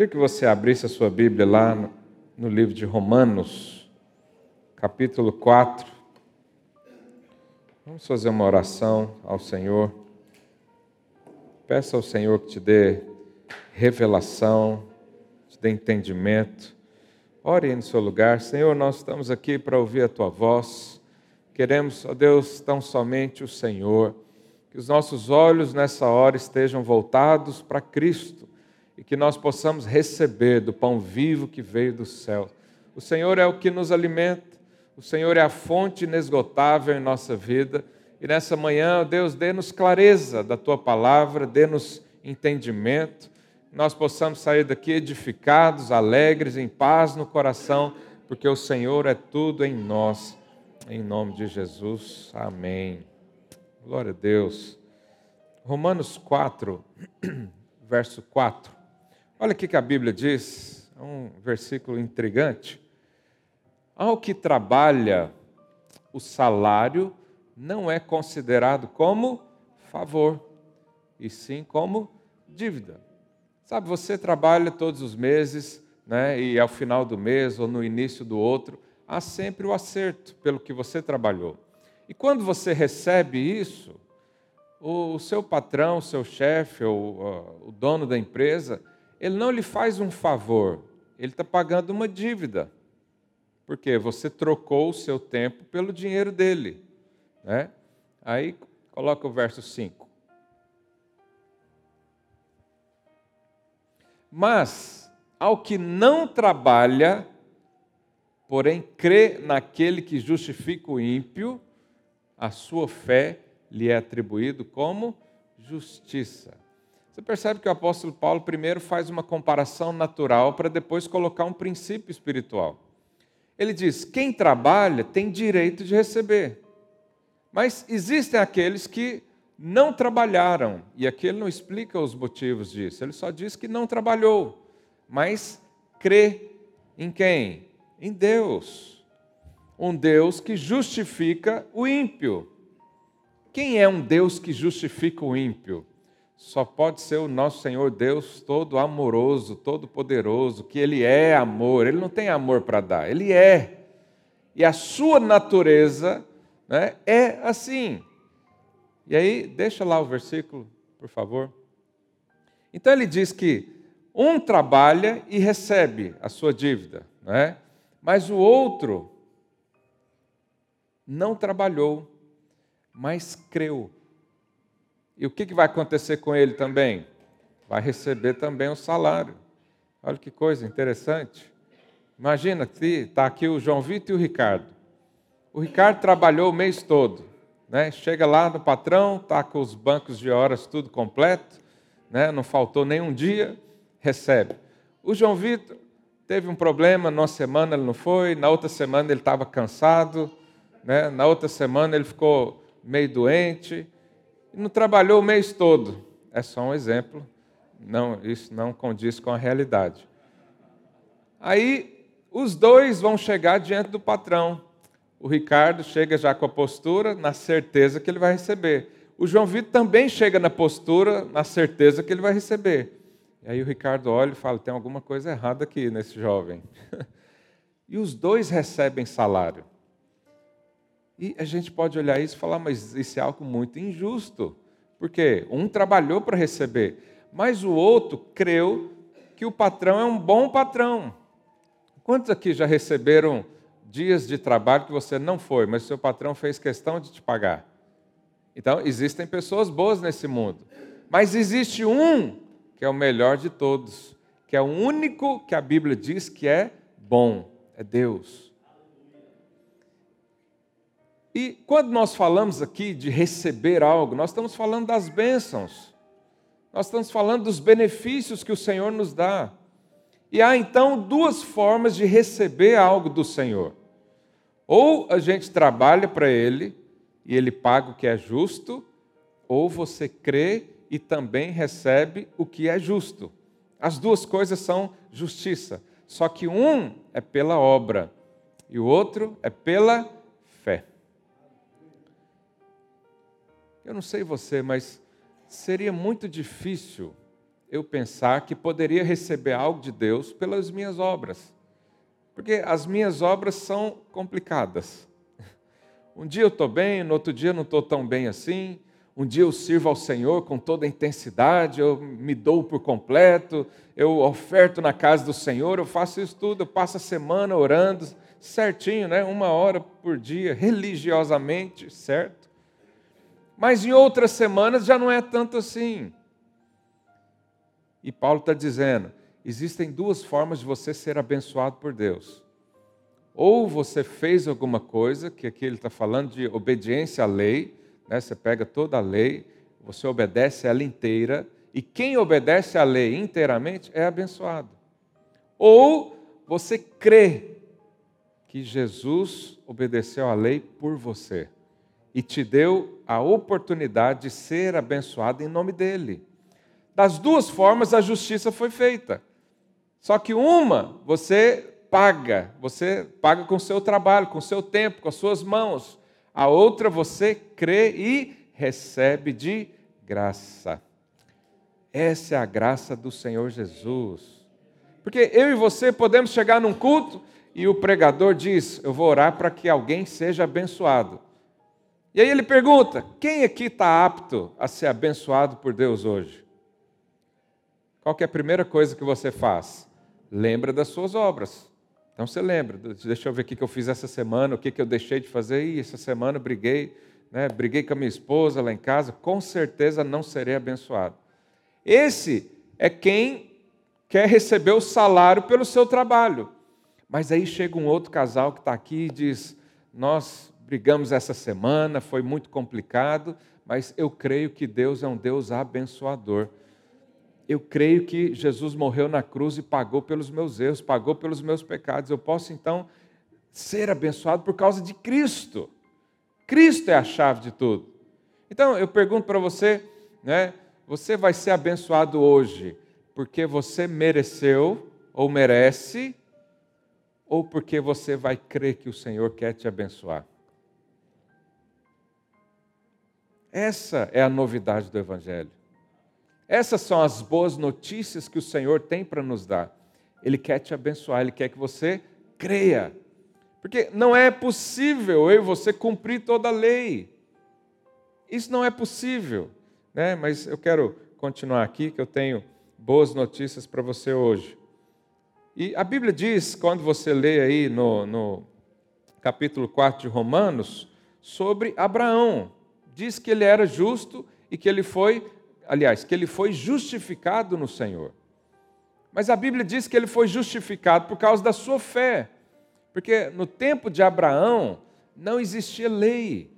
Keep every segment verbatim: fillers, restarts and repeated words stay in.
Queria que você abrisse a sua Bíblia lá no, no livro de Romanos, capítulo quatro. Vamos fazer uma oração ao Senhor. Peça ao Senhor que te dê revelação, te dê entendimento. Ore no seu lugar. Senhor, nós estamos aqui para ouvir a Tua voz. Queremos, ó Deus, tão somente o Senhor. Que os nossos olhos nessa hora estejam voltados para Cristo. E que nós possamos receber do pão vivo que veio do céu. O Senhor é o que nos alimenta, o Senhor é a fonte inesgotável em nossa vida. E nessa manhã, Deus, dê-nos clareza da Tua palavra, dê-nos entendimento, nós possamos sair daqui edificados, alegres, em paz no coração, porque o Senhor é tudo em nós. Em nome de Jesus, amém. Glória a Deus. Romanos quatro, verso quatro. Olha o que a Bíblia diz, é um versículo intrigante. Ao que trabalha, o salário não é considerado como favor, e sim como dívida. Sabe, você trabalha todos os meses, né, e ao final do mês ou no início do outro, há sempre o acerto pelo que você trabalhou. E quando você recebe isso, o seu patrão, o seu chefe, ou o dono da empresa, ele não lhe faz um favor, ele está pagando uma dívida. Porque você trocou o seu tempo pelo dinheiro dele. Né? Aí coloca o verso cinco. Mas ao que não trabalha, porém crê naquele que justifica o ímpio, a sua fé lhe é atribuído como justiça. Você percebe que o apóstolo Paulo primeiro faz uma comparação natural para depois colocar um princípio espiritual. Ele diz, quem trabalha tem direito de receber, mas existem aqueles que não trabalharam, e aqui ele não explica os motivos disso, ele só diz que não trabalhou, mas crê em quem? Em Deus, um Deus que justifica o ímpio. Quem é um Deus que justifica o ímpio? Só pode ser o nosso Senhor Deus todo amoroso, todo poderoso, que Ele é amor, Ele não tem amor para dar, Ele é. E a sua natureza, né, é assim. E aí, deixa lá o versículo, por favor. Então ele diz que um trabalha e recebe a sua dívida, né? Mas o outro não trabalhou, mas creu. E o que vai acontecer com ele também? Vai receber também o salário. Olha que coisa interessante. Imagina que está aqui o João Vitor e o Ricardo. O Ricardo trabalhou o mês todo. Né? Chega lá no patrão, está com os bancos de horas tudo completo, né? Não faltou nenhum dia, recebe. O João Vitor teve um problema, numa semana ele não foi, na outra semana ele estava cansado, né? Na outra semana ele ficou meio doente, não trabalhou o mês todo. É só um exemplo, não, isso não condiz com a realidade. Aí os dois vão chegar diante do patrão. O Ricardo chega já com a postura, na certeza que ele vai receber. O João Vitor também chega na postura, na certeza que ele vai receber. E aí o Ricardo olha e fala, tem alguma coisa errada aqui nesse jovem. E os dois recebem salário. E a gente pode olhar isso e falar, mas isso é algo muito injusto. Por quê? Um trabalhou para receber, mas o outro creu que o patrão é um bom patrão. Quantos aqui já receberam dias de trabalho que você não foi, mas o seu patrão fez questão de te pagar? Então, existem pessoas boas nesse mundo. Mas existe um que é o melhor de todos, que é o único que a Bíblia diz que é bom, é Deus. E quando nós falamos aqui de receber algo, nós estamos falando das bênçãos, nós estamos falando dos benefícios que o Senhor nos dá. E há então duas formas de receber algo do Senhor. Ou a gente trabalha para Ele e Ele paga o que é justo, ou você crê e também recebe o que é justo. As duas coisas são justiça, só que um é pela obra e o outro é pela fé. Eu não sei você, mas seria muito difícil eu pensar que poderia receber algo de Deus pelas minhas obras. Porque as minhas obras são complicadas. Um dia eu estou bem, no outro dia eu não estou tão bem assim. Um dia eu sirvo ao Senhor com toda a intensidade, eu me dou por completo, eu oferto na casa do Senhor, eu faço isso tudo, eu passo a semana orando certinho, né? Uma hora por dia, religiosamente, certo? Mas em outras semanas já não é tanto assim. E Paulo está dizendo, existem duas formas de você ser abençoado por Deus. Ou você fez alguma coisa, que aqui ele está falando de obediência à lei, né? Você pega toda a lei, você obedece ela inteira, e quem obedece à lei inteiramente é abençoado. Ou você crê que Jesus obedeceu à lei por você e te deu a oportunidade de ser abençoado em nome dele. Das duas formas a justiça foi feita. Só que uma você paga, você paga com o seu trabalho, com o seu tempo, com as suas mãos. A outra você crê e recebe de graça. Essa é a graça do Senhor Jesus. Porque eu e você podemos chegar num culto e o pregador diz, eu vou orar para que alguém seja abençoado. E aí ele pergunta, quem aqui está apto a ser abençoado por Deus hoje? Qual que é a primeira coisa que você faz? Lembra das suas obras. Então você lembra, deixa eu ver o que eu fiz essa semana, o que eu deixei de fazer. Ih, essa semana eu briguei, né? briguei com a minha esposa lá em casa, com certeza não serei abençoado. Esse é quem quer receber o salário pelo seu trabalho. Mas aí chega um outro casal que está aqui e diz, nós brigamos essa semana, foi muito complicado, mas eu creio que Deus é um Deus abençoador. Eu creio que Jesus morreu na cruz e pagou pelos meus erros, pagou pelos meus pecados. Eu posso, então, ser abençoado por causa de Cristo. Cristo é a chave de tudo. Então, eu pergunto para você, né? Você vai ser abençoado hoje porque você mereceu ou merece ou porque você vai crer que o Senhor quer te abençoar? Essa é a novidade do Evangelho. Essas são as boas notícias que o Senhor tem para nos dar. Ele quer te abençoar, Ele quer que você creia. Porque não é possível eu e você cumprir toda a lei. Isso não é possível. Né? Mas eu quero continuar aqui, que eu tenho boas notícias para você hoje. E a Bíblia diz, quando você lê aí no, no capítulo quatro de Romanos, sobre Abraão. Diz que ele era justo e que ele foi... Aliás, que ele foi justificado no Senhor. Mas a Bíblia diz que ele foi justificado por causa da sua fé. Porque no tempo de Abraão não existia lei.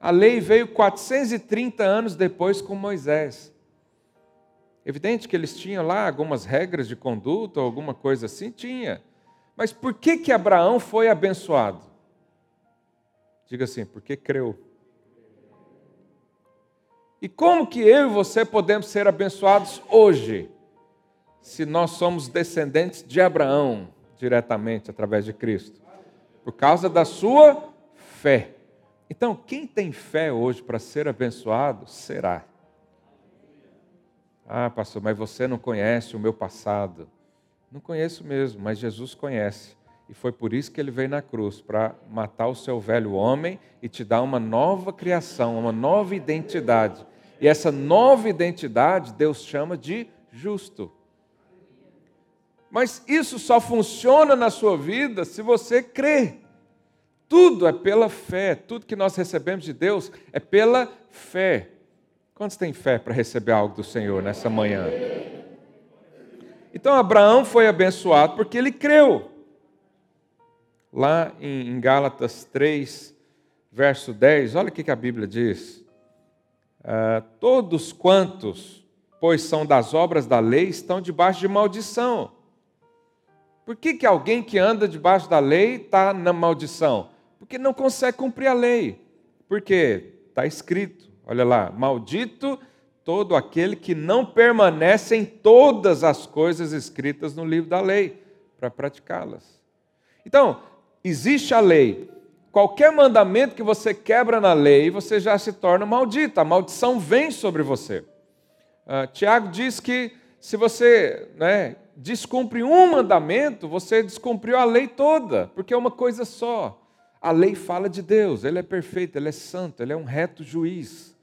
A lei veio quatrocentos e trinta anos depois com Moisés. Evidente que eles tinham lá algumas regras de conduta ou alguma coisa assim, tinha. Mas por que que Abraão foi abençoado? Diga assim, porque creu. E como que eu e você podemos ser abençoados hoje, se nós somos descendentes de Abraão, diretamente, através de Cristo? Por causa da sua fé. Então, quem tem fé hoje para ser abençoado, será. Ah, pastor, mas você não conhece o meu passado. Não conheço mesmo, mas Jesus conhece. E foi por isso que ele veio na cruz, para matar o seu velho homem e te dar uma nova criação, uma nova identidade. E essa nova identidade Deus chama de justo. Mas isso só funciona na sua vida se você crer. Tudo é pela fé, tudo que nós recebemos de Deus é pela fé. Quantos têm fé para receber algo do Senhor nessa manhã? Então Abraão foi abençoado porque ele creu. Lá em Gálatas três, verso dez, olha o que a Bíblia diz. Ah, todos quantos, pois são das obras da lei, estão debaixo de maldição. Por que que alguém que anda debaixo da lei está na maldição? Porque não consegue cumprir a lei. Por quê? Está escrito, olha lá, maldito todo aquele que não permanece em todas as coisas escritas no livro da lei, para praticá-las. Então, existe a lei. Qualquer mandamento que você quebra na lei, você já se torna maldito. A maldição vem sobre você. Uh, Tiago diz que se você, né, descumpre um mandamento, você descumpriu a lei toda, porque é uma coisa só. A lei fala de Deus, Ele é perfeito, Ele é santo, Ele é um reto juiz.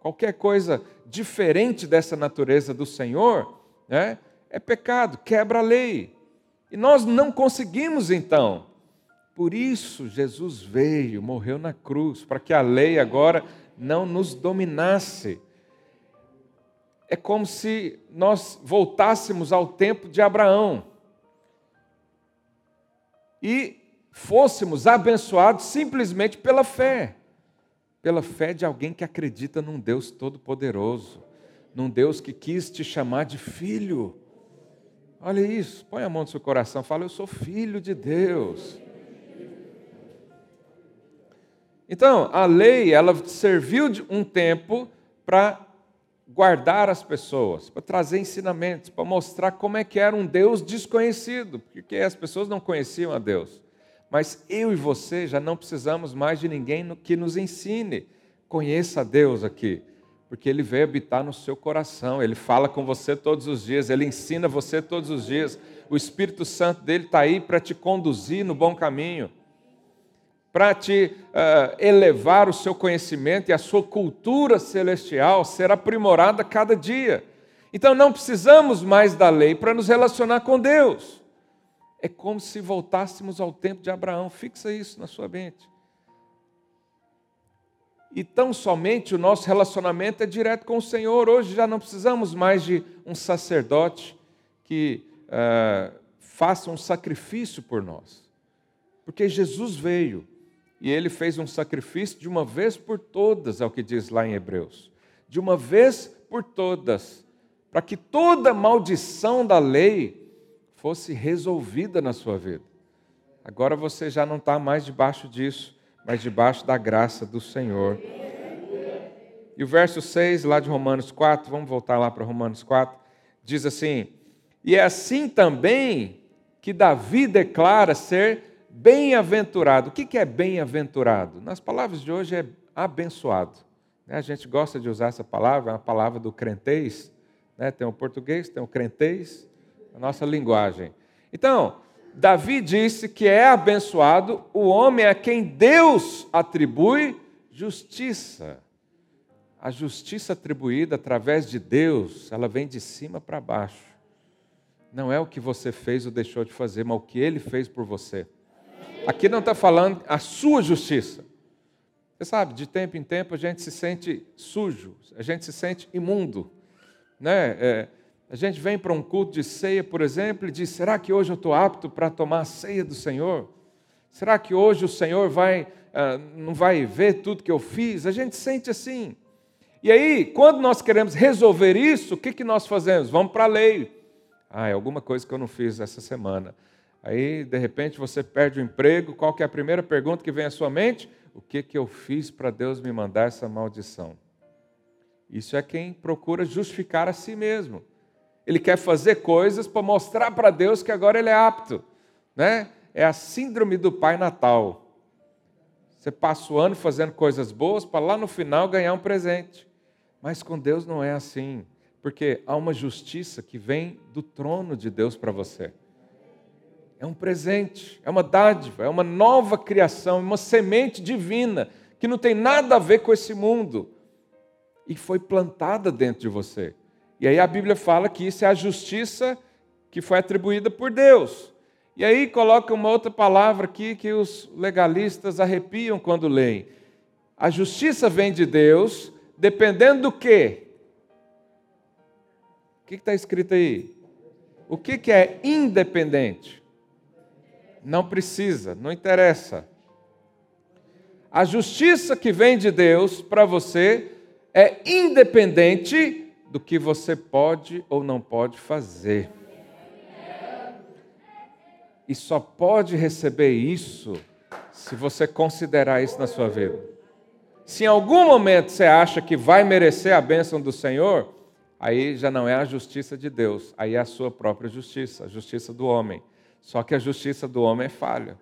Qualquer coisa diferente dessa natureza do Senhor, né, é pecado, quebra a lei. E nós não conseguimos então. Por isso Jesus veio, morreu na cruz, para que a lei agora não nos dominasse. É como se nós voltássemos ao tempo de Abraão e fôssemos abençoados simplesmente pela fé. Pela fé de alguém que acredita num Deus todo-poderoso, num Deus que quis te chamar de filho. Olha isso, põe a mão no seu coração, fala, eu sou filho de Deus. Então, a lei, ela serviu de um tempo para guardar as pessoas, para trazer ensinamentos, para mostrar como é que era um Deus desconhecido, porque as pessoas não conheciam a Deus. Mas eu e você já não precisamos mais de ninguém que nos ensine. Conheça a Deus aqui, porque Ele veio habitar no seu coração, Ele fala com você todos os dias, Ele ensina você todos os dias, o Espírito Santo dEle está aí para te conduzir no bom caminho, para te uh, elevar o seu conhecimento e a sua cultura celestial ser aprimorada cada dia. Então não precisamos mais da lei para nos relacionar com Deus. É como se voltássemos ao tempo de Abraão. Fixa isso na sua mente. E tão somente o nosso relacionamento é direto com o Senhor. Hoje já não precisamos mais de um sacerdote que uh, faça um sacrifício por nós. Porque Jesus veio. E Ele fez um sacrifício de uma vez por todas, é o que diz lá em Hebreus. De uma vez por todas, para que toda maldição da lei fosse resolvida na sua vida. Agora você já não está mais debaixo disso, mas debaixo da graça do Senhor. E o verso seis, lá de Romanos quatro, vamos voltar lá para Romanos quatro, diz assim, e é assim também que Davi declara ser bem-aventurado. O que é bem-aventurado? Nas palavras de hoje é abençoado. A gente gosta de usar essa palavra, é uma palavra do crentez. Tem o português, tem o crentez, a nossa linguagem. Então, Davi disse que é abençoado o homem a quem Deus atribui justiça. A justiça atribuída através de Deus, ela vem de cima para baixo. Não é o que você fez ou deixou de fazer, mas o que Ele fez por você. Aqui não está falando a sua justiça. Você sabe, de tempo em tempo a gente se sente sujo, a gente se sente imundo. Né? É, a gente vem para um culto de ceia, por exemplo, e diz, será que hoje eu estou apto para tomar a ceia do Senhor? Será que hoje o Senhor vai, ah, não vai ver tudo que eu fiz? A gente sente assim. E aí, quando nós queremos resolver isso, o que, que nós fazemos? Vamos para a lei. Ah, é alguma coisa que eu não fiz essa semana. Aí, de repente, você perde o emprego, qual que é a primeira pergunta que vem à sua mente? O que, que eu fiz para Deus me mandar essa maldição? Isso é quem procura justificar a si mesmo. Ele quer fazer coisas para mostrar para Deus que agora ele é apto. Né? É a síndrome do Pai Natal. Você passa o ano fazendo coisas boas para lá no final ganhar um presente. Mas com Deus não é assim, porque há uma justiça que vem do trono de Deus para você. É um presente, é uma dádiva, é uma nova criação, uma semente divina, que não tem nada a ver com esse mundo. E foi plantada dentro de você. E aí a Bíblia fala que isso é a justiça que foi atribuída por Deus. E aí coloca uma outra palavra aqui que os legalistas arrepiam quando leem. A justiça vem de Deus, dependendo do quê? O que está escrito aí? O que, que é independente? Não precisa, não interessa. A justiça que vem de Deus para você é independente do que você pode ou não pode fazer. E só pode receber isso se você considerar isso na sua vida. Se em algum momento você acha que vai merecer a bênção do Senhor, aí já não é a justiça de Deus, aí é a sua própria justiça, a justiça do homem. Só que a justiça do homem é falha.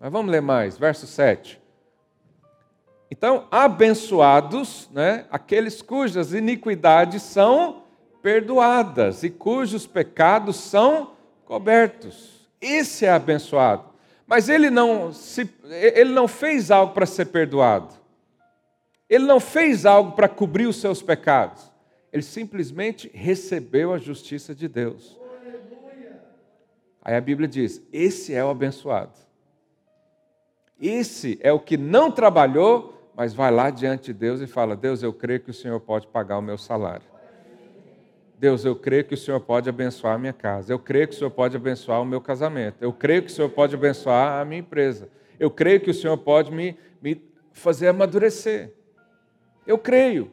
Mas vamos ler mais, verso sete. Então, abençoados, né, aqueles cujas iniquidades são perdoadas e cujos pecados são cobertos. Esse é abençoado. Mas ele não, se, ele não fez algo para ser perdoado. Ele não fez algo para cobrir os seus pecados. Ele simplesmente recebeu a justiça de Deus. Aí a Bíblia diz, esse é o abençoado. Esse é o que não trabalhou, mas vai lá diante de Deus e fala, Deus, eu creio que o Senhor pode pagar o meu salário. Deus, eu creio que o Senhor pode abençoar a minha casa. Eu creio que o Senhor pode abençoar o meu casamento. Eu creio que o Senhor pode abençoar a minha empresa. Eu creio que o Senhor pode me, me fazer amadurecer. Eu creio.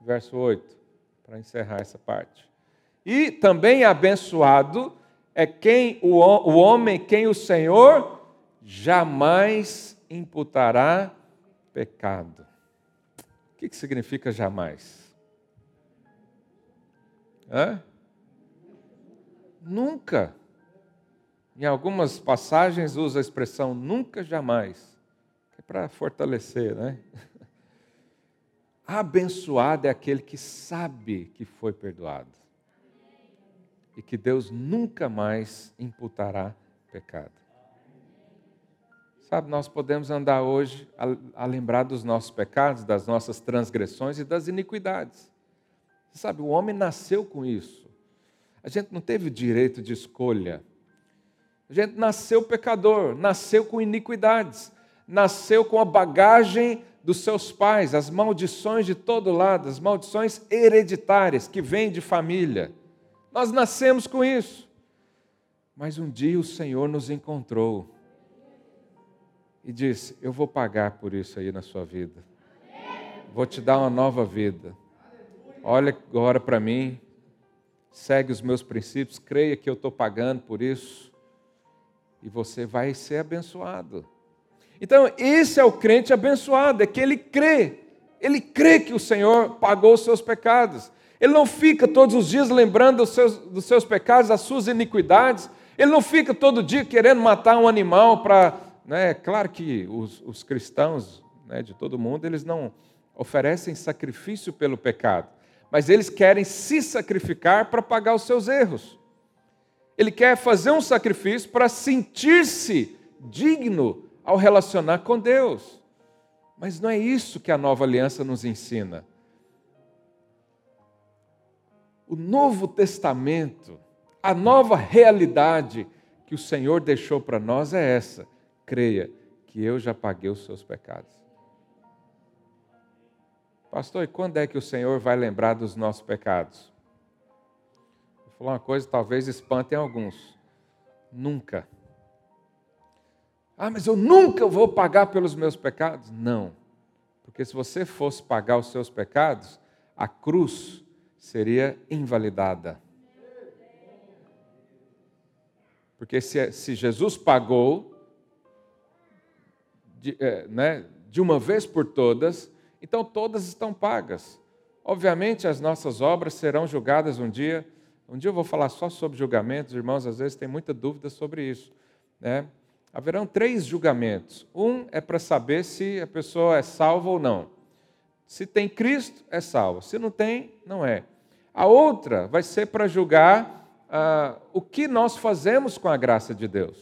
Verso oito, para encerrar essa parte. E também abençoado é quem o, o homem, quem o Senhor jamais imputará pecado. O que, que significa jamais? Hã? Nunca. Em algumas passagens usa a expressão nunca, jamais. É para fortalecer, né? Abençoado é aquele que sabe que foi perdoado e que Deus nunca mais imputará pecado. Sabe, nós podemos andar hoje a, a lembrar dos nossos pecados, das nossas transgressões e das iniquidades. Sabe, o homem nasceu com isso. A gente não teve direito de escolha. A gente nasceu pecador, nasceu com iniquidades, nasceu com a bagagem dos seus pais, as maldições de todo lado, as maldições hereditárias que vêm de família. Nós nascemos com isso. Mas um dia o Senhor nos encontrou. E disse, eu vou pagar por isso aí na sua vida. Vou te dar uma nova vida. Olha agora para mim, segue os meus princípios, creia que eu estou pagando por isso. E você vai ser abençoado. Então, esse é o crente abençoado, é que ele crê. Ele crê que o Senhor pagou os seus pecados. Ele não fica todos os dias lembrando dos seus, dos seus pecados, das suas iniquidades. Ele não fica todo dia querendo matar um animal para... É claro que os, os cristãos, né, de todo mundo, eles não oferecem sacrifício pelo pecado, mas eles querem se sacrificar para pagar os seus erros. Ele quer fazer um sacrifício para sentir-se digno ao relacionar com Deus. Mas não é isso que a nova aliança nos ensina. O Novo Testamento, a nova realidade que o Senhor deixou para nós é essa. Creia que eu já paguei os seus pecados. Pastor, e quando é que o Senhor vai lembrar dos nossos pecados? Vou falar uma coisa, talvez espantem alguns. Nunca. Ah, mas eu nunca vou pagar pelos meus pecados? Não. Porque se você fosse pagar os seus pecados, a cruz seria invalidada. Porque se, se Jesus pagou... De, né, de uma vez por todas, então todas estão pagas. Obviamente as nossas obras serão julgadas um dia. Um dia eu vou falar só sobre julgamentos, irmãos, às vezes tem muita dúvida sobre isso, né? Haverão três julgamentos. Um é para saber se a pessoa é salva ou não. Se tem Cristo, é salva. Se não tem, não é. A outra vai ser para julgar ah, o que nós fazemos com a graça de Deus.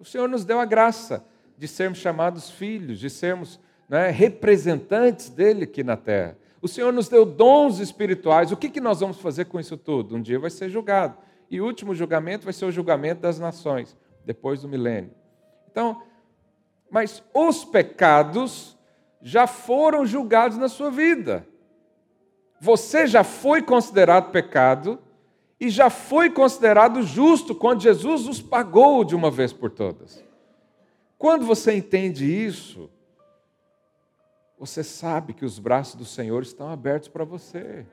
O Senhor nos deu a graça de sermos chamados filhos, de sermos, né, representantes dele aqui na terra. O Senhor nos deu dons espirituais. O que, que nós vamos fazer com isso tudo? Um dia vai ser julgado. E o último julgamento vai ser o julgamento das nações, depois do milênio. Então, mas os pecados já foram julgados na sua vida. Você já foi considerado pecado e já foi considerado justo quando Jesus os pagou de uma vez por todas. Quando você entende isso, você sabe que os braços do Senhor estão abertos para você.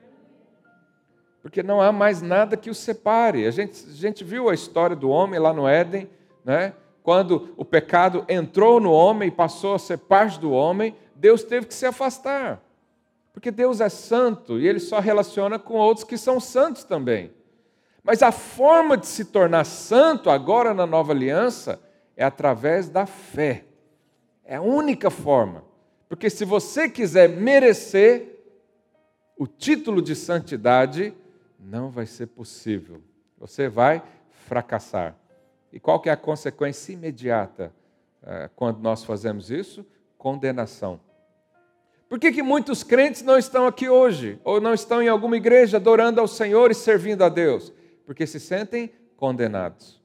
Porque não há mais nada que os separe. A gente, a gente viu a história do homem lá no Éden, né? Quando o pecado entrou no homem e passou a ser parte do homem, Deus teve que se afastar. Porque Deus é santo e Ele só relaciona com outros que são santos também. Mas a forma de se tornar santo agora na nova aliança é através da fé. É a única forma. Porque se você quiser merecer o título de santidade, não vai ser possível. Você vai fracassar. E qual que é a consequência imediata quando nós fazemos isso? Condenação. Por que que muitos crentes não estão aqui hoje? Ou não estão em alguma igreja adorando ao Senhor e servindo a Deus? Porque se sentem condenados.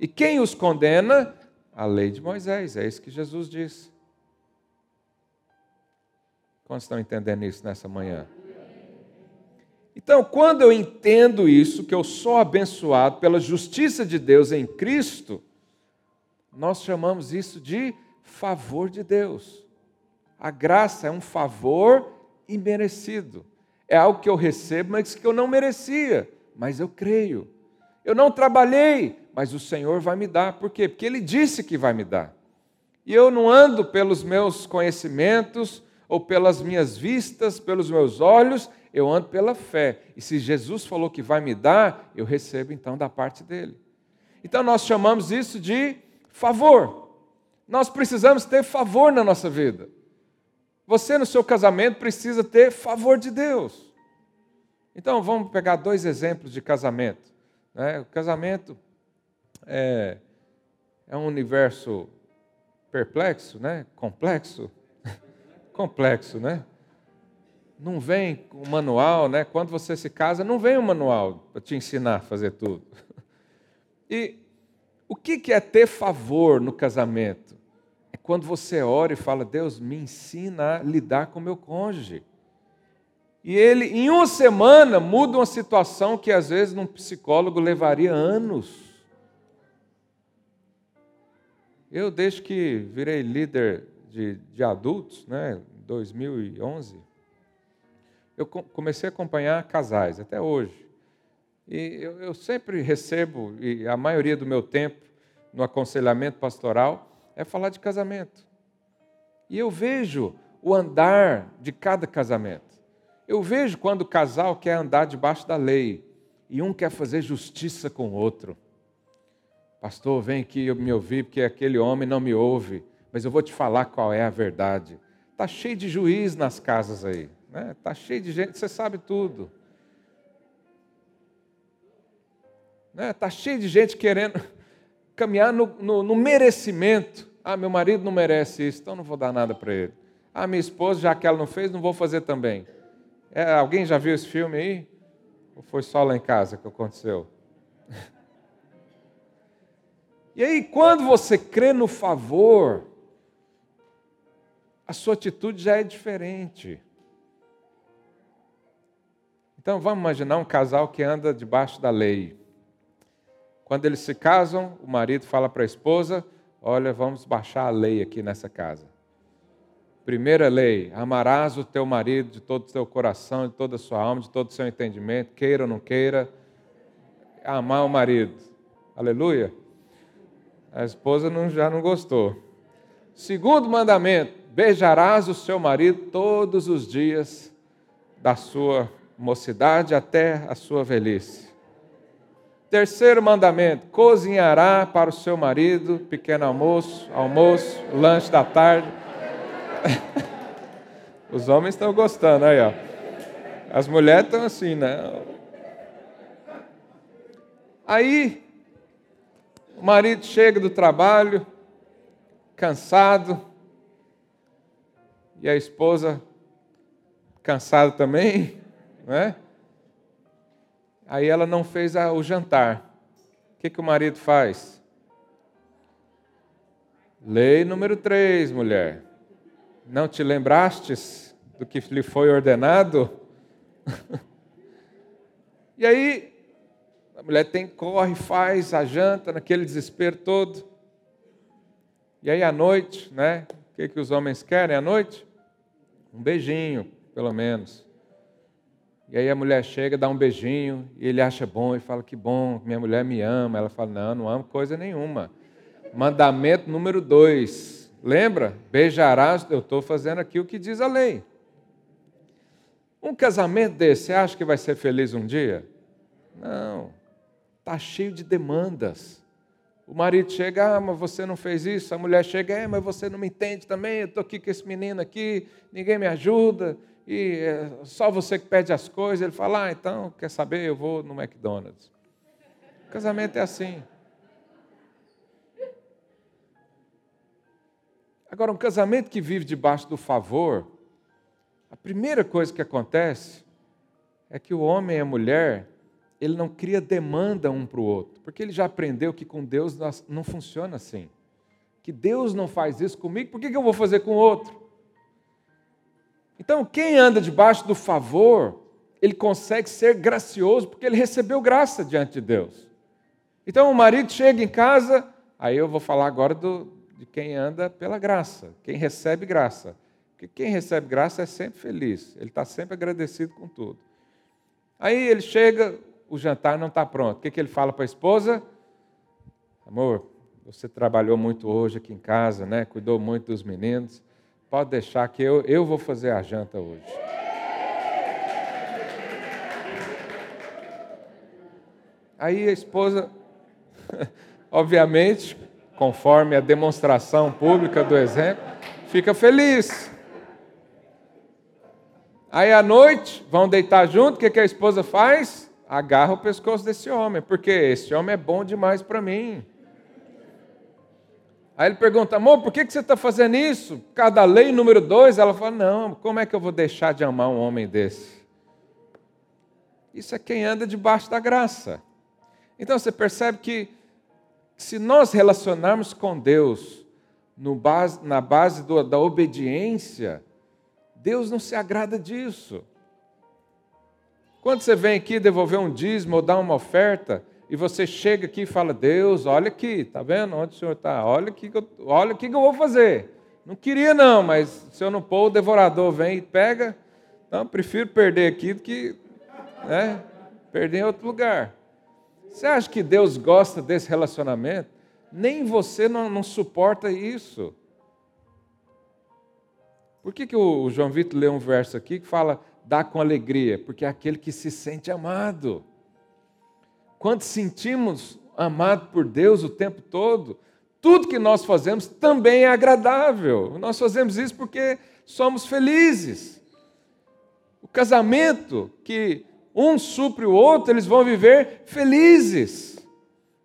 E quem os condena? A lei de Moisés, é isso que Jesus disse. Quantos estão entendendo isso nessa manhã? Então, quando eu entendo isso, que eu sou abençoado pela justiça de Deus em Cristo, nós chamamos isso de favor de Deus. A graça é um favor imerecido. É algo que eu recebo, mas que eu não merecia, mas eu creio. Eu não trabalhei, mas o Senhor vai me dar. Por quê? Porque Ele disse que vai me dar. E eu não ando pelos meus conhecimentos, ou pelas minhas vistas, pelos meus olhos, eu ando pela fé. E se Jesus falou que vai me dar, eu recebo então da parte dele. Então nós chamamos isso de favor. Nós precisamos ter favor na nossa vida. Você no seu casamento precisa ter favor de Deus. Então vamos pegar dois exemplos de casamento. O casamento é, é um universo perplexo, né? complexo, complexo, né? Não vem o manual, né? Quando você se casa, não vem o manual para te ensinar a fazer tudo. E o que é ter favor no casamento? É quando você ora e fala, Deus, me ensina a lidar com o meu cônjuge. E ele, em uma semana, muda uma situação que, às vezes, num psicólogo levaria anos. Eu, desde que virei líder de, de adultos, né? dois mil e onze, eu comecei a acompanhar casais, até hoje. E eu, eu sempre recebo, e a maioria do meu tempo, no aconselhamento pastoral, é falar de casamento. E eu vejo o andar de cada casamento. Eu vejo quando o casal quer andar debaixo da lei, e um quer fazer justiça com o outro. Pastor, vem aqui me ouvir, porque aquele homem não me ouve, mas eu vou te falar qual é a verdade. Está cheio de juiz nas casas aí, né? Está cheio de gente, você sabe tudo. Né? Está cheio de gente querendo caminhar no, no, no merecimento. Ah, meu marido não merece isso, então não vou dar nada para ele. Ah, minha esposa, já que ela não fez, não vou fazer também. É, alguém já viu esse filme aí? Ou foi só lá em casa que aconteceu? E aí, quando você crê no favor, a sua atitude já é diferente. Então, vamos imaginar um casal que anda debaixo da lei. Quando eles se casam, o marido fala para a esposa, olha, vamos baixar a lei aqui nessa casa. Primeira lei, amarás o teu marido de todo o teu coração, de toda a sua alma, de todo o seu entendimento, queira ou não queira, amar o marido. Aleluia! A esposa não, já não gostou. Segundo mandamento, beijarás o seu marido todos os dias da sua mocidade até a sua velhice. Terceiro mandamento, cozinhará para o seu marido pequeno almoço, almoço, lanche da tarde. Os homens estão gostando, aí ó. As mulheres estão assim, né? Aí, o marido chega do trabalho, cansado, e a esposa cansada também, né? Aí ela não fez o jantar. O que que o marido faz? Lei número três, mulher. Não te lembrastes do que lhe foi ordenado? E aí, a mulher tem, corre, faz a janta, naquele desespero todo. E aí, à noite, né? O que que os homens querem à noite? Um beijinho, pelo menos. E aí a mulher chega, dá um beijinho, e ele acha bom, e fala, que bom, minha mulher me ama. Ela fala, não, não amo coisa nenhuma. Mandamento número dois. Lembra? Beijarás, eu estou fazendo aqui o que diz a lei. Um casamento desse, você acha que vai ser feliz um dia? Não. Está cheio de demandas. O marido chega, ah, mas você não fez isso. A mulher chega, é, mas você não me entende também, eu estou aqui com esse menino aqui, ninguém me ajuda. e é só você que pede as coisas. Ele fala, ah, então, quer saber, eu vou no McDonald's. O casamento é assim. Agora, um casamento que vive debaixo do favor, a primeira coisa que acontece é que o homem e a mulher, ele não cria demanda um para o outro, porque ele já aprendeu que com Deus não funciona assim. Que Deus não faz isso comigo, por que eu vou fazer com o outro? Então, quem anda debaixo do favor, ele consegue ser gracioso, porque ele recebeu graça diante de Deus. Então, o marido chega em casa, aí eu vou falar agora do, de quem anda pela graça, quem recebe graça. Porque quem recebe graça é sempre feliz, ele está sempre agradecido com tudo. Aí ele chega, o jantar não está pronto. O que, que ele fala para a esposa? Amor, você trabalhou muito hoje aqui em casa, né? Cuidou muito dos meninos. Pode deixar que eu, eu vou fazer a janta hoje. Aí a esposa, obviamente, conforme a demonstração pública do exemplo, fica feliz. Aí à noite, vão deitar junto, o que, que a esposa faz? Agarra o pescoço desse homem, porque esse homem é bom demais para mim. Aí ele pergunta, amor, por que você está fazendo isso? Por causa da lei número dois? Ela fala, não, como é que eu vou deixar de amar um homem desse? Isso é quem anda debaixo da graça. Então você percebe que se nós relacionarmos com Deus no base, na base do, da obediência, Deus não se agrada disso. Quando você vem aqui devolver um dízimo ou dar uma oferta, e você chega aqui e fala, Deus, olha aqui, está vendo onde o Senhor está? Olha o que eu, olha que eu vou fazer. Não queria não, mas se eu não pôr, o devorador vem e pega. Então, prefiro perder aqui do que né, perder em outro lugar. Você acha que Deus gosta desse relacionamento? Nem você não, não suporta isso. Por que, que o João Vitor lê um verso aqui que fala, dá com alegria? Porque é aquele que se sente amado. Quando sentimos amado por Deus o tempo todo, tudo que nós fazemos também é agradável. Nós fazemos isso porque somos felizes. O casamento que um supre o outro, eles vão viver felizes.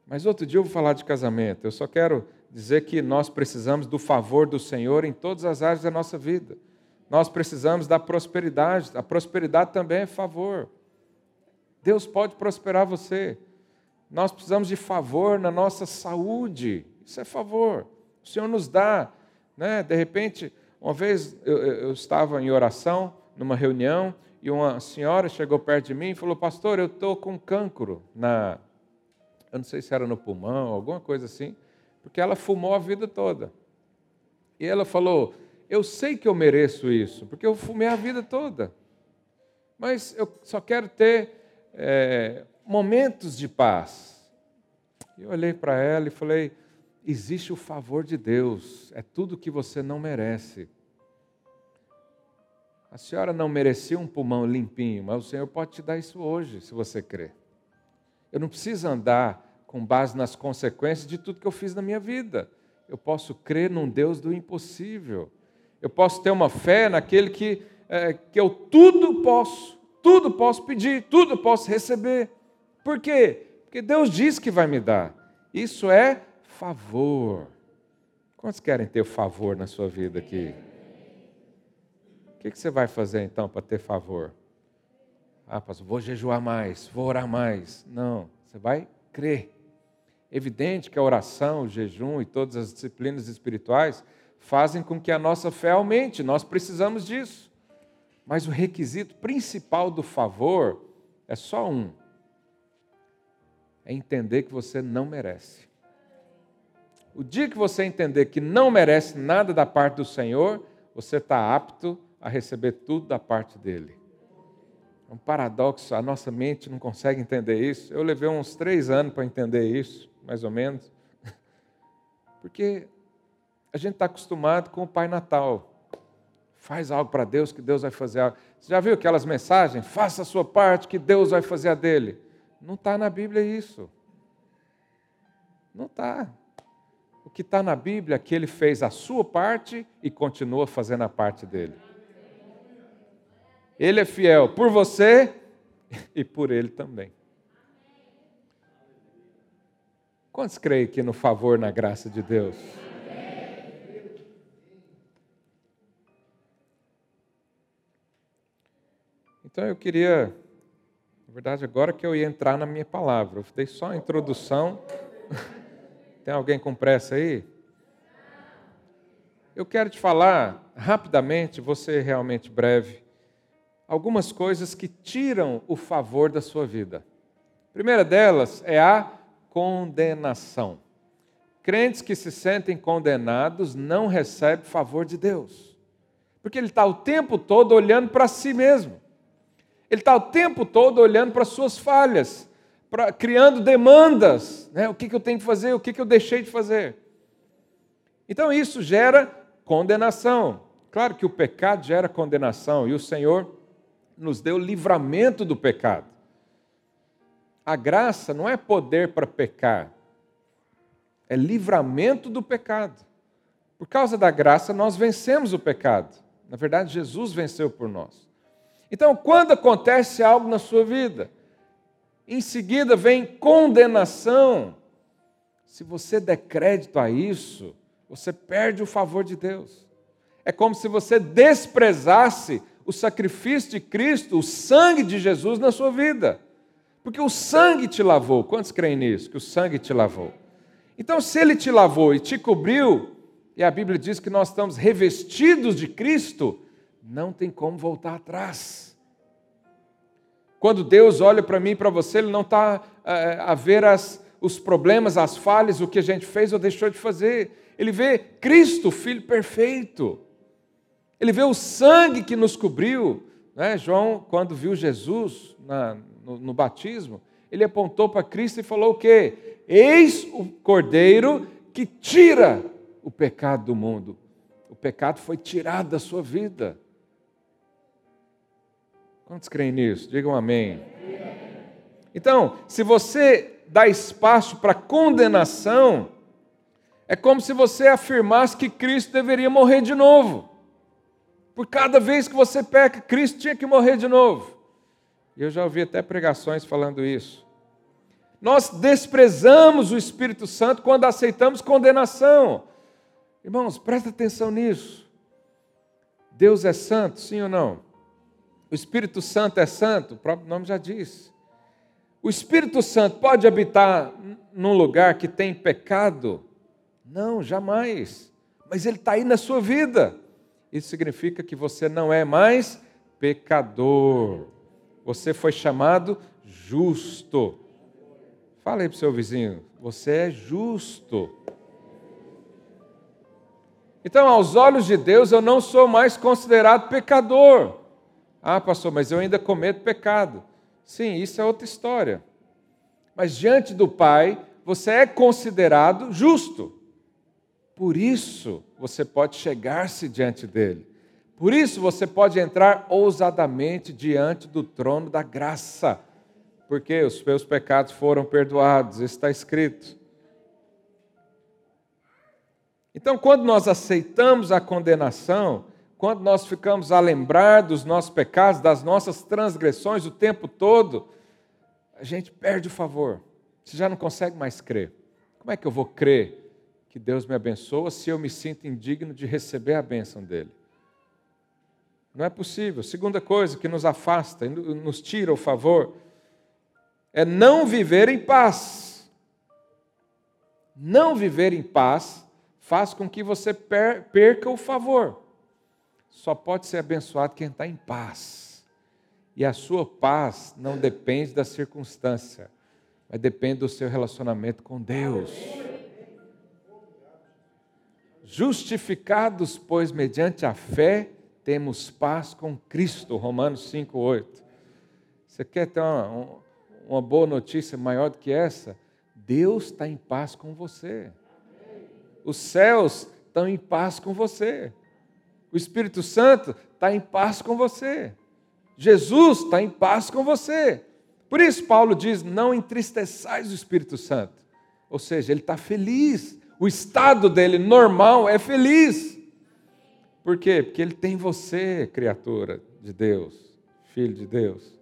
Mas outro dia eu vou falar de casamento. Eu só quero dizer que nós precisamos do favor do Senhor em todas as áreas da nossa vida. Nós precisamos da prosperidade. A prosperidade também é favor. Deus pode prosperar você. Nós precisamos de favor na nossa saúde. Isso é favor. O Senhor nos dá. Né? De repente, uma vez eu, eu estava em oração, numa reunião, e uma senhora chegou perto de mim e falou, pastor, eu estou com cancro na... Eu não sei se era no pulmão, alguma coisa assim, porque ela fumou a vida toda. E ela falou, eu sei que eu mereço isso, porque eu fumei a vida toda. Mas eu só quero ter... É, momentos de paz. Eu olhei para ela e falei, existe o favor de Deus, é tudo que você não merece. A senhora não merecia um pulmão limpinho, mas o Senhor pode te dar isso hoje, se você crer. Eu não preciso andar com base nas consequências de tudo que eu fiz na minha vida. Eu posso crer num Deus do impossível. Eu posso ter uma fé naquele que, é, que eu tudo posso. Tudo posso pedir, tudo posso receber. Por quê? Porque Deus diz que vai me dar. Isso é favor. Quantos querem ter favor na sua vida aqui? O que você vai fazer então para ter favor? Ah, pastor, vou jejuar mais, vou orar mais. Não, você vai crer. Evidente que a oração, o jejum e todas as disciplinas espirituais fazem com que a nossa fé aumente. Nós precisamos disso. Mas o requisito principal do favor é só um. É entender que você não merece. O dia que você entender que não merece nada da parte do Senhor, você está apto a receber tudo da parte dele. É um paradoxo, a nossa mente não consegue entender isso. Eu levei uns três anos para entender isso, mais ou menos. Porque a gente está acostumado com o Pai Natal. Faz algo para Deus, que Deus vai fazer algo. Você já viu aquelas mensagens? Faça a sua parte, que Deus vai fazer a dele. Não está na Bíblia isso. Não está. O que está na Bíblia é que ele fez a sua parte e continua fazendo a parte dele. Ele é fiel por você e por ele também. Quantos creem aqui no favor, na graça de Deus? Então eu queria, na verdade agora que eu ia entrar na minha palavra, eu dei só a introdução. Tem alguém com pressa aí? Eu quero te falar rapidamente, vou ser realmente breve, algumas coisas que tiram o favor da sua vida. A primeira delas é a condenação. Crentes que se sentem condenados não recebem favor de Deus, porque ele está o tempo todo olhando para si mesmo. Ele está o tempo todo olhando para suas falhas, pra, criando demandas, né? O que, que eu tenho que fazer, o que, que eu deixei de fazer. Então isso gera condenação. Claro que o pecado gera condenação e o Senhor nos deu livramento do pecado. A graça não é poder para pecar, é livramento do pecado. Por causa da graça nós vencemos o pecado. Na verdade, Jesus venceu por nós. Então, quando acontece algo na sua vida, em seguida vem condenação. Se você der crédito a isso, você perde o favor de Deus. É como se você desprezasse o sacrifício de Cristo, o sangue de Jesus na sua vida. Porque o sangue te lavou. Quantos creem nisso? Que o sangue te lavou. Então, se ele te lavou e te cobriu, e a Bíblia diz que nós estamos revestidos de Cristo, não tem como voltar atrás. Quando Deus olha para mim e para você, Ele não está é, a ver as, os problemas, as falhas, o que a gente fez ou deixou de fazer. Ele vê Cristo, Filho perfeito. Ele vê o sangue que nos cobriu. Né? João, quando viu Jesus na, no, no batismo, ele apontou para Cristo e falou o quê? Eis o Cordeiro que tira o pecado do mundo. O pecado foi tirado da sua vida. Quantos creem nisso? Digam amém. Então, se você dá espaço para condenação, é como se você afirmasse que Cristo deveria morrer de novo. Por cada vez que você peca, Cristo tinha que morrer de novo. E eu já ouvi até pregações falando isso. Nós desprezamos o Espírito Santo quando aceitamos condenação. Irmãos, presta atenção nisso. Deus é santo, sim ou não? O Espírito Santo é santo? O próprio nome já diz. O Espírito Santo pode habitar num lugar que tem pecado? Não, jamais. Mas ele está aí na sua vida. Isso significa que você não é mais pecador. Você foi chamado justo. Fala aí para o seu vizinho, você é justo. Então, aos olhos de Deus, eu não sou mais considerado pecador. Ah, pastor, mas eu ainda cometo pecado. Sim, isso é outra história. Mas diante do Pai, você é considerado justo. Por isso, você pode chegar-se diante dele. Por isso, você pode entrar ousadamente diante do trono da graça. Porque os meus pecados foram perdoados, isso está escrito. Então, quando nós aceitamos a condenação, quando nós ficamos a lembrar dos nossos pecados, das nossas transgressões o tempo todo, a gente perde o favor. Você já não consegue mais crer. Como é que eu vou crer que Deus me abençoa se eu me sinto indigno de receber a bênção dele? Não é possível. Segunda coisa que nos afasta, nos tira o favor, é não viver em paz. Não viver em paz faz com que você perca o favor. Só pode ser abençoado quem está em paz. E a sua paz não depende da circunstância, mas depende do seu relacionamento com Deus. Justificados, pois, mediante a fé, temos paz com Cristo. Romanos cinco, oito. Você quer ter uma, uma boa notícia maior do que essa? Deus está em paz com você. Os céus estão em paz com você. O Espírito Santo está em paz com você. Jesus está em paz com você. Por isso Paulo diz, não entristeçais o Espírito Santo. Ou seja, ele está feliz. O estado dele normal é feliz. Por quê? Porque ele tem você, criatura de Deus. filho de Deus.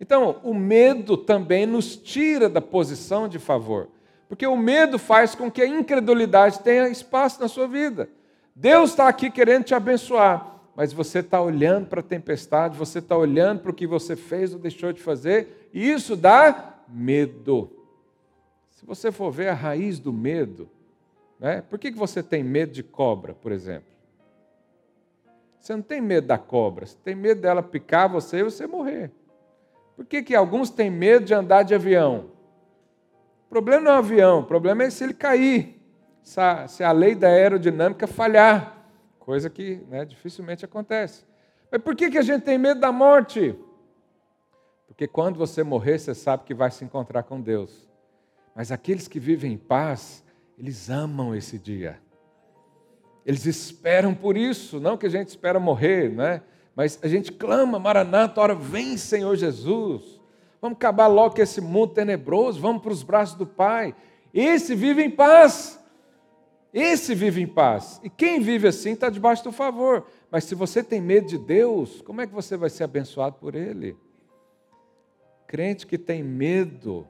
Então, o medo também nos tira da posição de favor, porque o medo faz com que a incredulidade tenha espaço na sua vida. Deus está aqui querendo te abençoar, mas você está olhando para a tempestade, você está olhando para o que você fez ou deixou de fazer, e isso dá medo. Se você for ver a raiz do medo, né? Por que você tem medo de cobra, por exemplo? Você não tem medo da cobra, você tem medo dela picar você e você morrer. Por que que alguns têm medo de andar de avião? O problema não é o avião, o problema é se ele cair, se a lei da aerodinâmica falhar, coisa que, né, dificilmente acontece. Mas por que que a gente tem medo da morte? Porque quando você morrer, você sabe que vai se encontrar com Deus. Mas aqueles que vivem em paz, eles amam esse dia. Eles esperam por isso, não que a gente espera morrer, né? Mas a gente clama, Maranata, ora vem Senhor Jesus, vamos acabar logo com esse mundo tenebroso, vamos para os braços do Pai. Esse vive em paz. Esse vive em paz. E quem vive assim está debaixo do favor. Mas se você tem medo de Deus, como é que você vai ser abençoado por Ele? Crente que tem medo,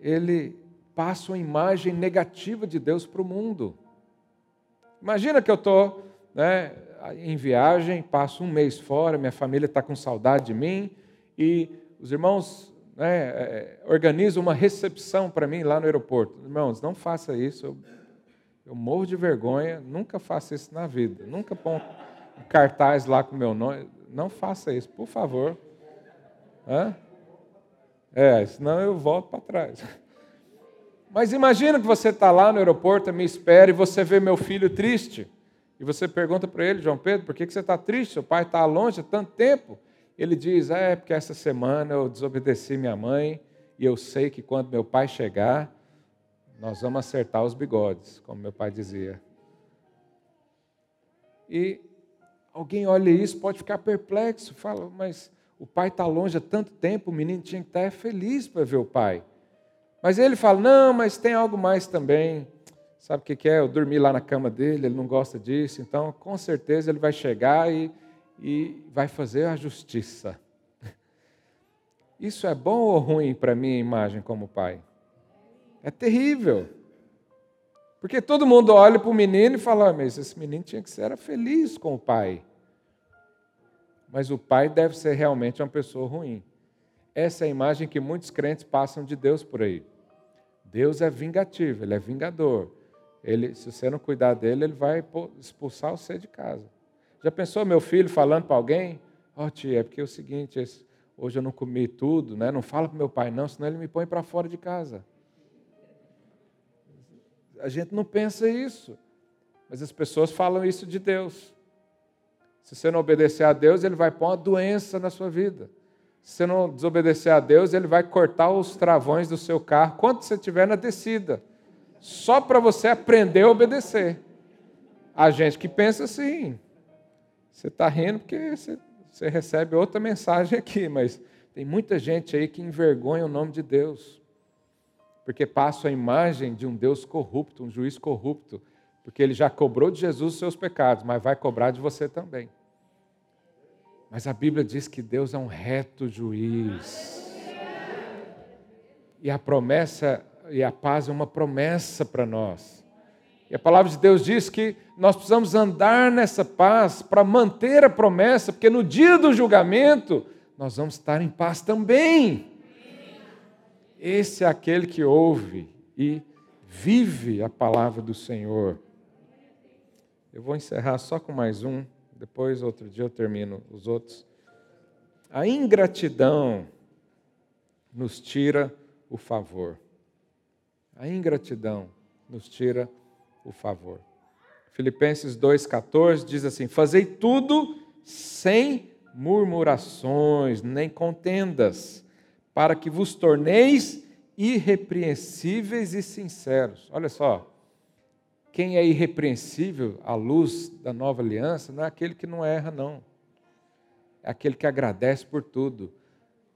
ele passa uma imagem negativa de Deus para o mundo. Imagina que eu estou, né, em viagem, passo um mês fora, minha família está com saudade de mim, e os irmãos, né, organizam uma recepção para mim lá no aeroporto. Irmãos, não faça isso, eu, eu morro de vergonha, nunca faço isso na vida, nunca ponho um cartaz lá com o meu nome, não faça isso, por favor. Hã? É, senão eu volto para trás. Mas imagina que você está lá no aeroporto, me espera, e você vê meu filho triste, e você pergunta para ele, João Pedro, por que você está triste? Seu pai está longe há tanto tempo. Ele diz, ah, é porque essa semana eu desobedeci minha mãe e eu sei que quando meu pai chegar, nós vamos acertar os bigodes, como meu pai dizia. E alguém olha isso, pode ficar perplexo, fala, mas o pai está longe há tanto tempo, o menino tinha que estar feliz para ver o pai. Mas ele fala, não, mas tem algo mais também. Sabe o que é? Eu dormi lá na cama dele, ele não gosta disso, então com certeza ele vai chegar e... e vai fazer a justiça. Isso é bom ou ruim para a minha imagem como pai? É terrível. Porque todo mundo olha para o menino e fala, ah, mas esse menino tinha que ser feliz com o pai. Mas o pai deve ser realmente uma pessoa ruim. Essa é a imagem que muitos crentes passam de Deus por aí. Deus é vingativo, Ele é vingador. Ele, se você não cuidar dele, Ele vai expulsar você de casa. Já pensou meu filho falando para alguém? Ó, tia, é porque é o seguinte, esse, hoje eu não comi tudo, né? Não fala para meu pai não, senão ele me põe para fora de casa. A gente não pensa isso, mas as pessoas falam isso de Deus. Se você não obedecer a Deus, Ele vai pôr uma doença na sua vida. Se você não desobedecer a Deus, Ele vai cortar os travões do seu carro quando você estiver na descida, só para você aprender a obedecer. A gente que pensa assim... Você está rindo porque você, você recebe outra mensagem aqui, mas tem muita gente aí que envergonha o nome de Deus, porque passa a imagem de um Deus corrupto, um juiz corrupto, porque Ele já cobrou de Jesus os seus pecados, mas vai cobrar de você também. Mas a Bíblia diz que Deus é um reto juiz. E a promessa, e a paz é uma promessa para nós. E a palavra de Deus diz que nós precisamos andar nessa paz para manter a promessa, porque no dia do julgamento nós vamos estar em paz também. Esse é aquele que ouve e vive a palavra do Senhor. Eu vou encerrar só com mais um, depois outro dia eu termino os outros. A ingratidão nos tira o favor. A ingratidão nos tira o favor. Filipenses dois, catorze diz assim, fazei tudo sem murmurações, nem contendas, para que vos torneis irrepreensíveis e sinceros. Olha só, quem é irrepreensível à luz da nova aliança não é aquele que não erra, não. É aquele que agradece por tudo.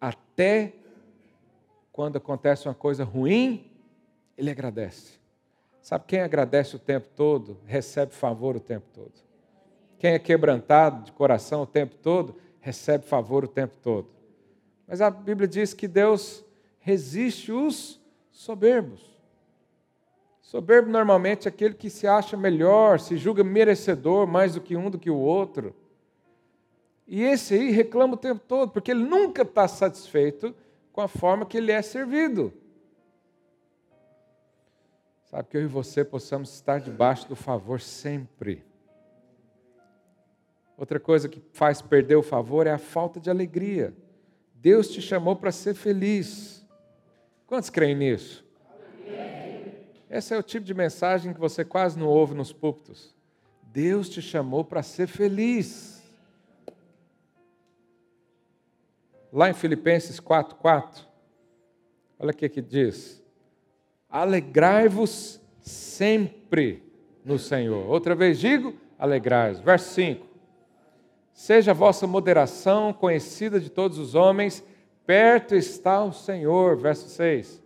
Até quando acontece uma coisa ruim, ele agradece. Sabe quem agradece o tempo todo, recebe favor o tempo todo. Quem é quebrantado de coração o tempo todo, recebe favor o tempo todo. Mas a Bíblia diz que Deus resiste os soberbos. Soberbo normalmente é aquele que se acha melhor, se julga merecedor mais do que um, do que o outro. E esse aí reclama o tempo todo, porque ele nunca está satisfeito com a forma que ele é servido. Sabe, que eu e você possamos estar debaixo do favor sempre. Outra coisa que faz perder o favor é a falta de alegria. Deus te chamou para ser feliz. Quantos creem nisso? Esse é o tipo de mensagem que você quase não ouve nos púlpitos. Deus te chamou para ser feliz. Lá em Filipenses quatro, quatro, olha o que que diz. Alegrai-vos sempre no Senhor. Outra vez digo, alegrai-vos. Verso cinco. Seja a vossa moderação conhecida de todos os homens, perto está o Senhor. Verso seis.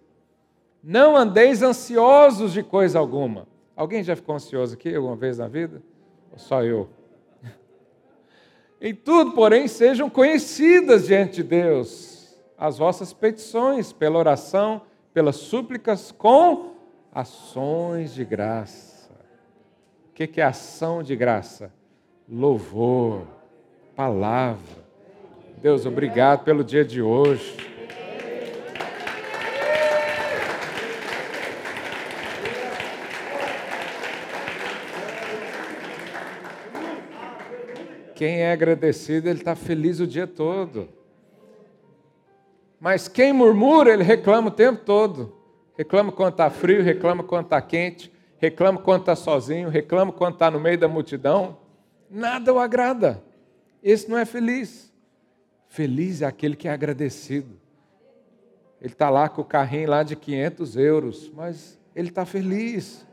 Não andeis ansiosos de coisa alguma. Alguém já ficou ansioso aqui alguma vez na vida? Ou só eu? Em tudo, porém, sejam conhecidas diante de Deus as vossas petições, pela oração, pelas súplicas, com ações de graça. O que é ação de graça? Louvor, palavra. Deus, obrigado pelo dia de hoje. Quem é agradecido, ele está feliz o dia todo. Mas quem murmura, ele reclama o tempo todo. Reclama quando está frio, reclama quando está quente, reclama quando está sozinho, reclama quando está no meio da multidão. Nada o agrada. Esse não é feliz. Feliz é aquele que é agradecido. Ele está lá com o carrinho lá de quinhentos euros, mas ele está feliz.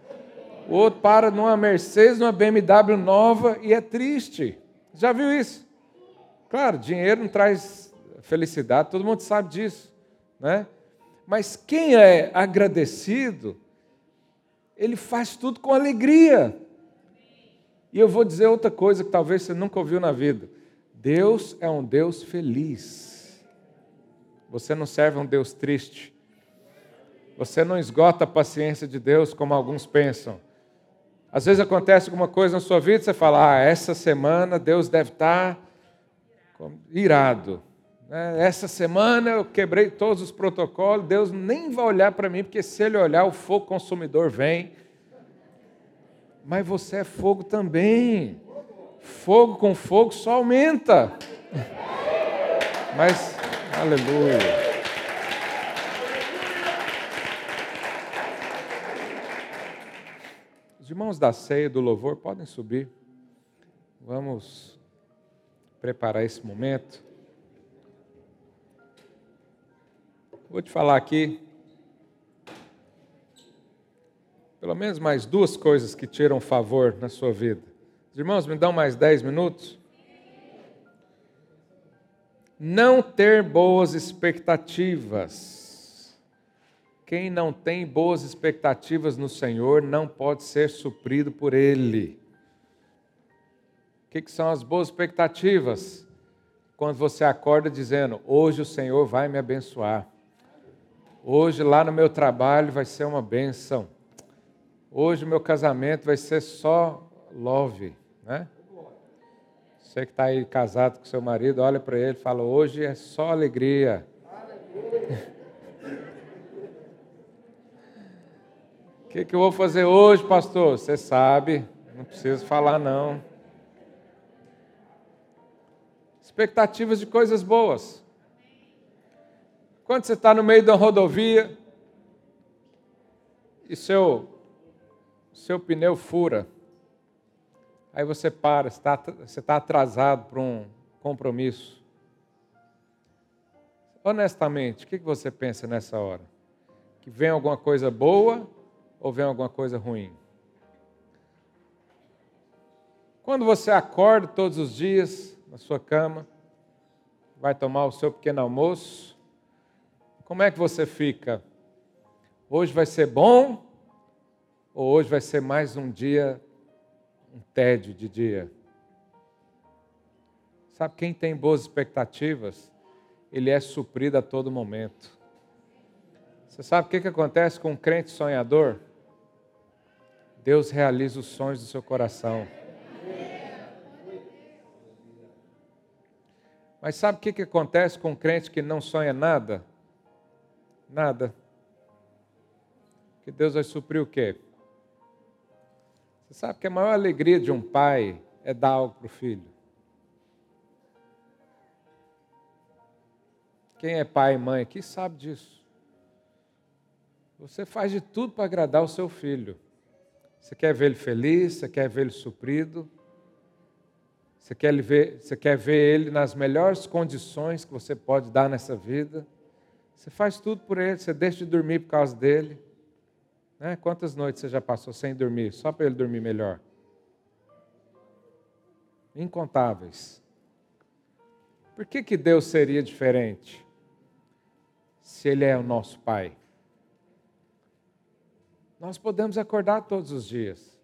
O outro para numa Mercedes, numa B M W nova e é triste. Já viu isso? Claro, dinheiro não traz felicidade, todo mundo sabe disso, né? Mas quem é agradecido, ele faz tudo com alegria. E eu vou dizer outra coisa que talvez você nunca ouviu na vida. Deus é um Deus feliz. Você não serve a um Deus triste. Você não esgota a paciência de Deus como alguns pensam. Às vezes acontece alguma coisa na sua vida e você fala, ah, essa semana Deus deve estar irado. Essa semana eu quebrei todos os protocolos, Deus nem vai olhar para mim, porque se Ele olhar, o fogo consumidor vem. Mas você é fogo também. Fogo com fogo só aumenta. Mas, aleluia. Irmãos da ceia, do louvor, podem subir. Vamos preparar esse momento. Vou te falar aqui, pelo menos mais duas coisas que tiram favor na sua vida. Irmãos, me dão mais dez minutos? Não ter boas expectativas. Quem não tem boas expectativas no Senhor não pode ser suprido por Ele. O que, que são as boas expectativas? Quando você acorda dizendo, hoje o Senhor vai me abençoar. Hoje lá no meu trabalho vai ser uma bênção. Hoje o meu casamento vai ser só love, né? Você que está aí casado com seu marido, olha para ele e fala, hoje é só alegria. Aleluia. O que, que eu vou fazer hoje, pastor? Você sabe, não preciso falar não. Expectativas de coisas boas. Quando você está no meio de uma rodovia e seu, seu pneu fura, aí você para, você está você tá atrasado para um compromisso. Honestamente, o que, que você pensa nessa hora? Que vem alguma coisa boa ou vem alguma coisa ruim? Quando você acorda todos os dias na sua cama, vai tomar o seu pequeno almoço, como é que você fica? Hoje vai ser bom ou hoje vai ser mais um dia, um tédio de dia? Sabe, quem tem boas expectativas, ele é suprido a todo momento. Você sabe o que, que acontece com um crente sonhador? Deus realiza os sonhos do seu coração. Mas sabe o que, que acontece com um crente que não sonha nada? Nada. Que Deus vai suprir o quê? Você sabe que a maior alegria de um pai é dar algo para o filho. Quem é pai e mãe aqui sabe disso. Você faz de tudo para agradar o seu filho. Você quer vê-lo feliz, você quer vê-lo suprido. Você quer ver, você quer ver ele nas melhores condições que você pode dar nessa vida. Você faz tudo por ele, você deixa de dormir por causa dele. Né? Quantas noites você já passou sem dormir, só para ele dormir melhor? Incontáveis. Por que que Deus seria diferente se Ele é o nosso Pai? Nós podemos acordar todos os dias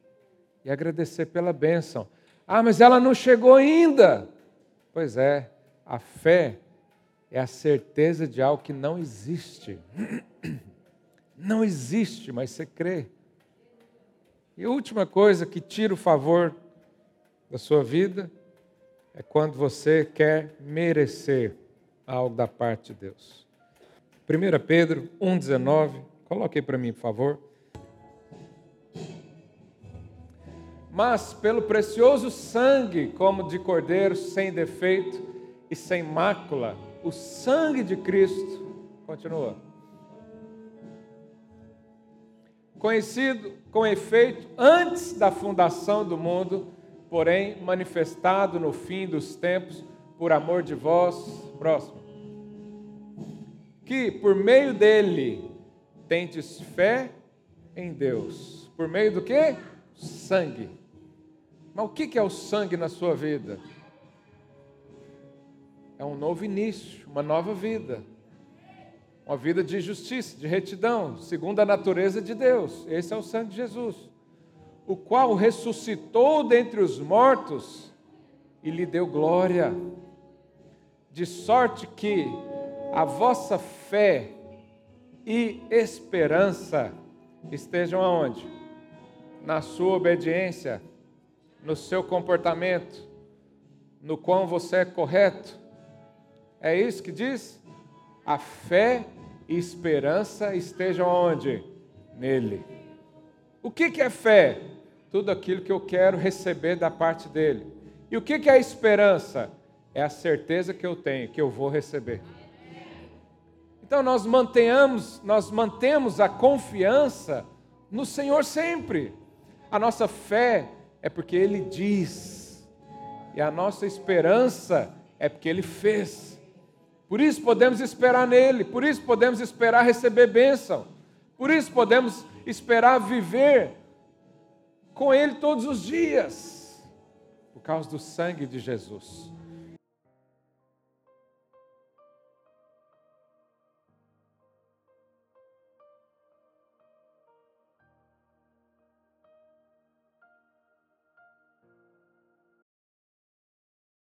e agradecer pela bênção. Ah, mas ela não chegou ainda. Pois é, a fé é a certeza de algo que não existe. Não existe, mas você crê. E a última coisa que tira o favor da sua vida é quando você quer merecer algo da parte de Deus. Primeira Pedro um, dezenove, coloque aí para mim, por favor. Mas pelo precioso sangue, como de cordeiro, sem defeito e sem mácula, o sangue de Cristo, continua, conhecido com efeito antes da fundação do mundo, porém manifestado no fim dos tempos, por amor de vós, próximo, que por meio dele tendes fé em Deus. Por meio do quê? Sangue. Mas o que é o sangue na sua vida? É um novo início, uma nova vida. Uma vida de justiça, de retidão, segundo a natureza de Deus. Esse é o sangue de Jesus, o qual ressuscitou dentre os mortos e lhe deu glória. De sorte que a vossa fé e esperança estejam aonde? Na sua obediência, no seu comportamento, no quão você é correto. É isso que diz? A fé e esperança estejam onde? Nele. O que que é fé? Tudo aquilo que eu quero receber da parte dele. E o que que é esperança? É a certeza que eu tenho, que eu vou receber. Então nós mantenhamos, nós mantemos a confiança no Senhor sempre. A nossa fé é porque Ele diz, e a nossa esperança é porque Ele fez. Por isso podemos esperar nele, por isso podemos esperar receber bênção, por isso podemos esperar viver com Ele todos os dias, por causa do sangue de Jesus.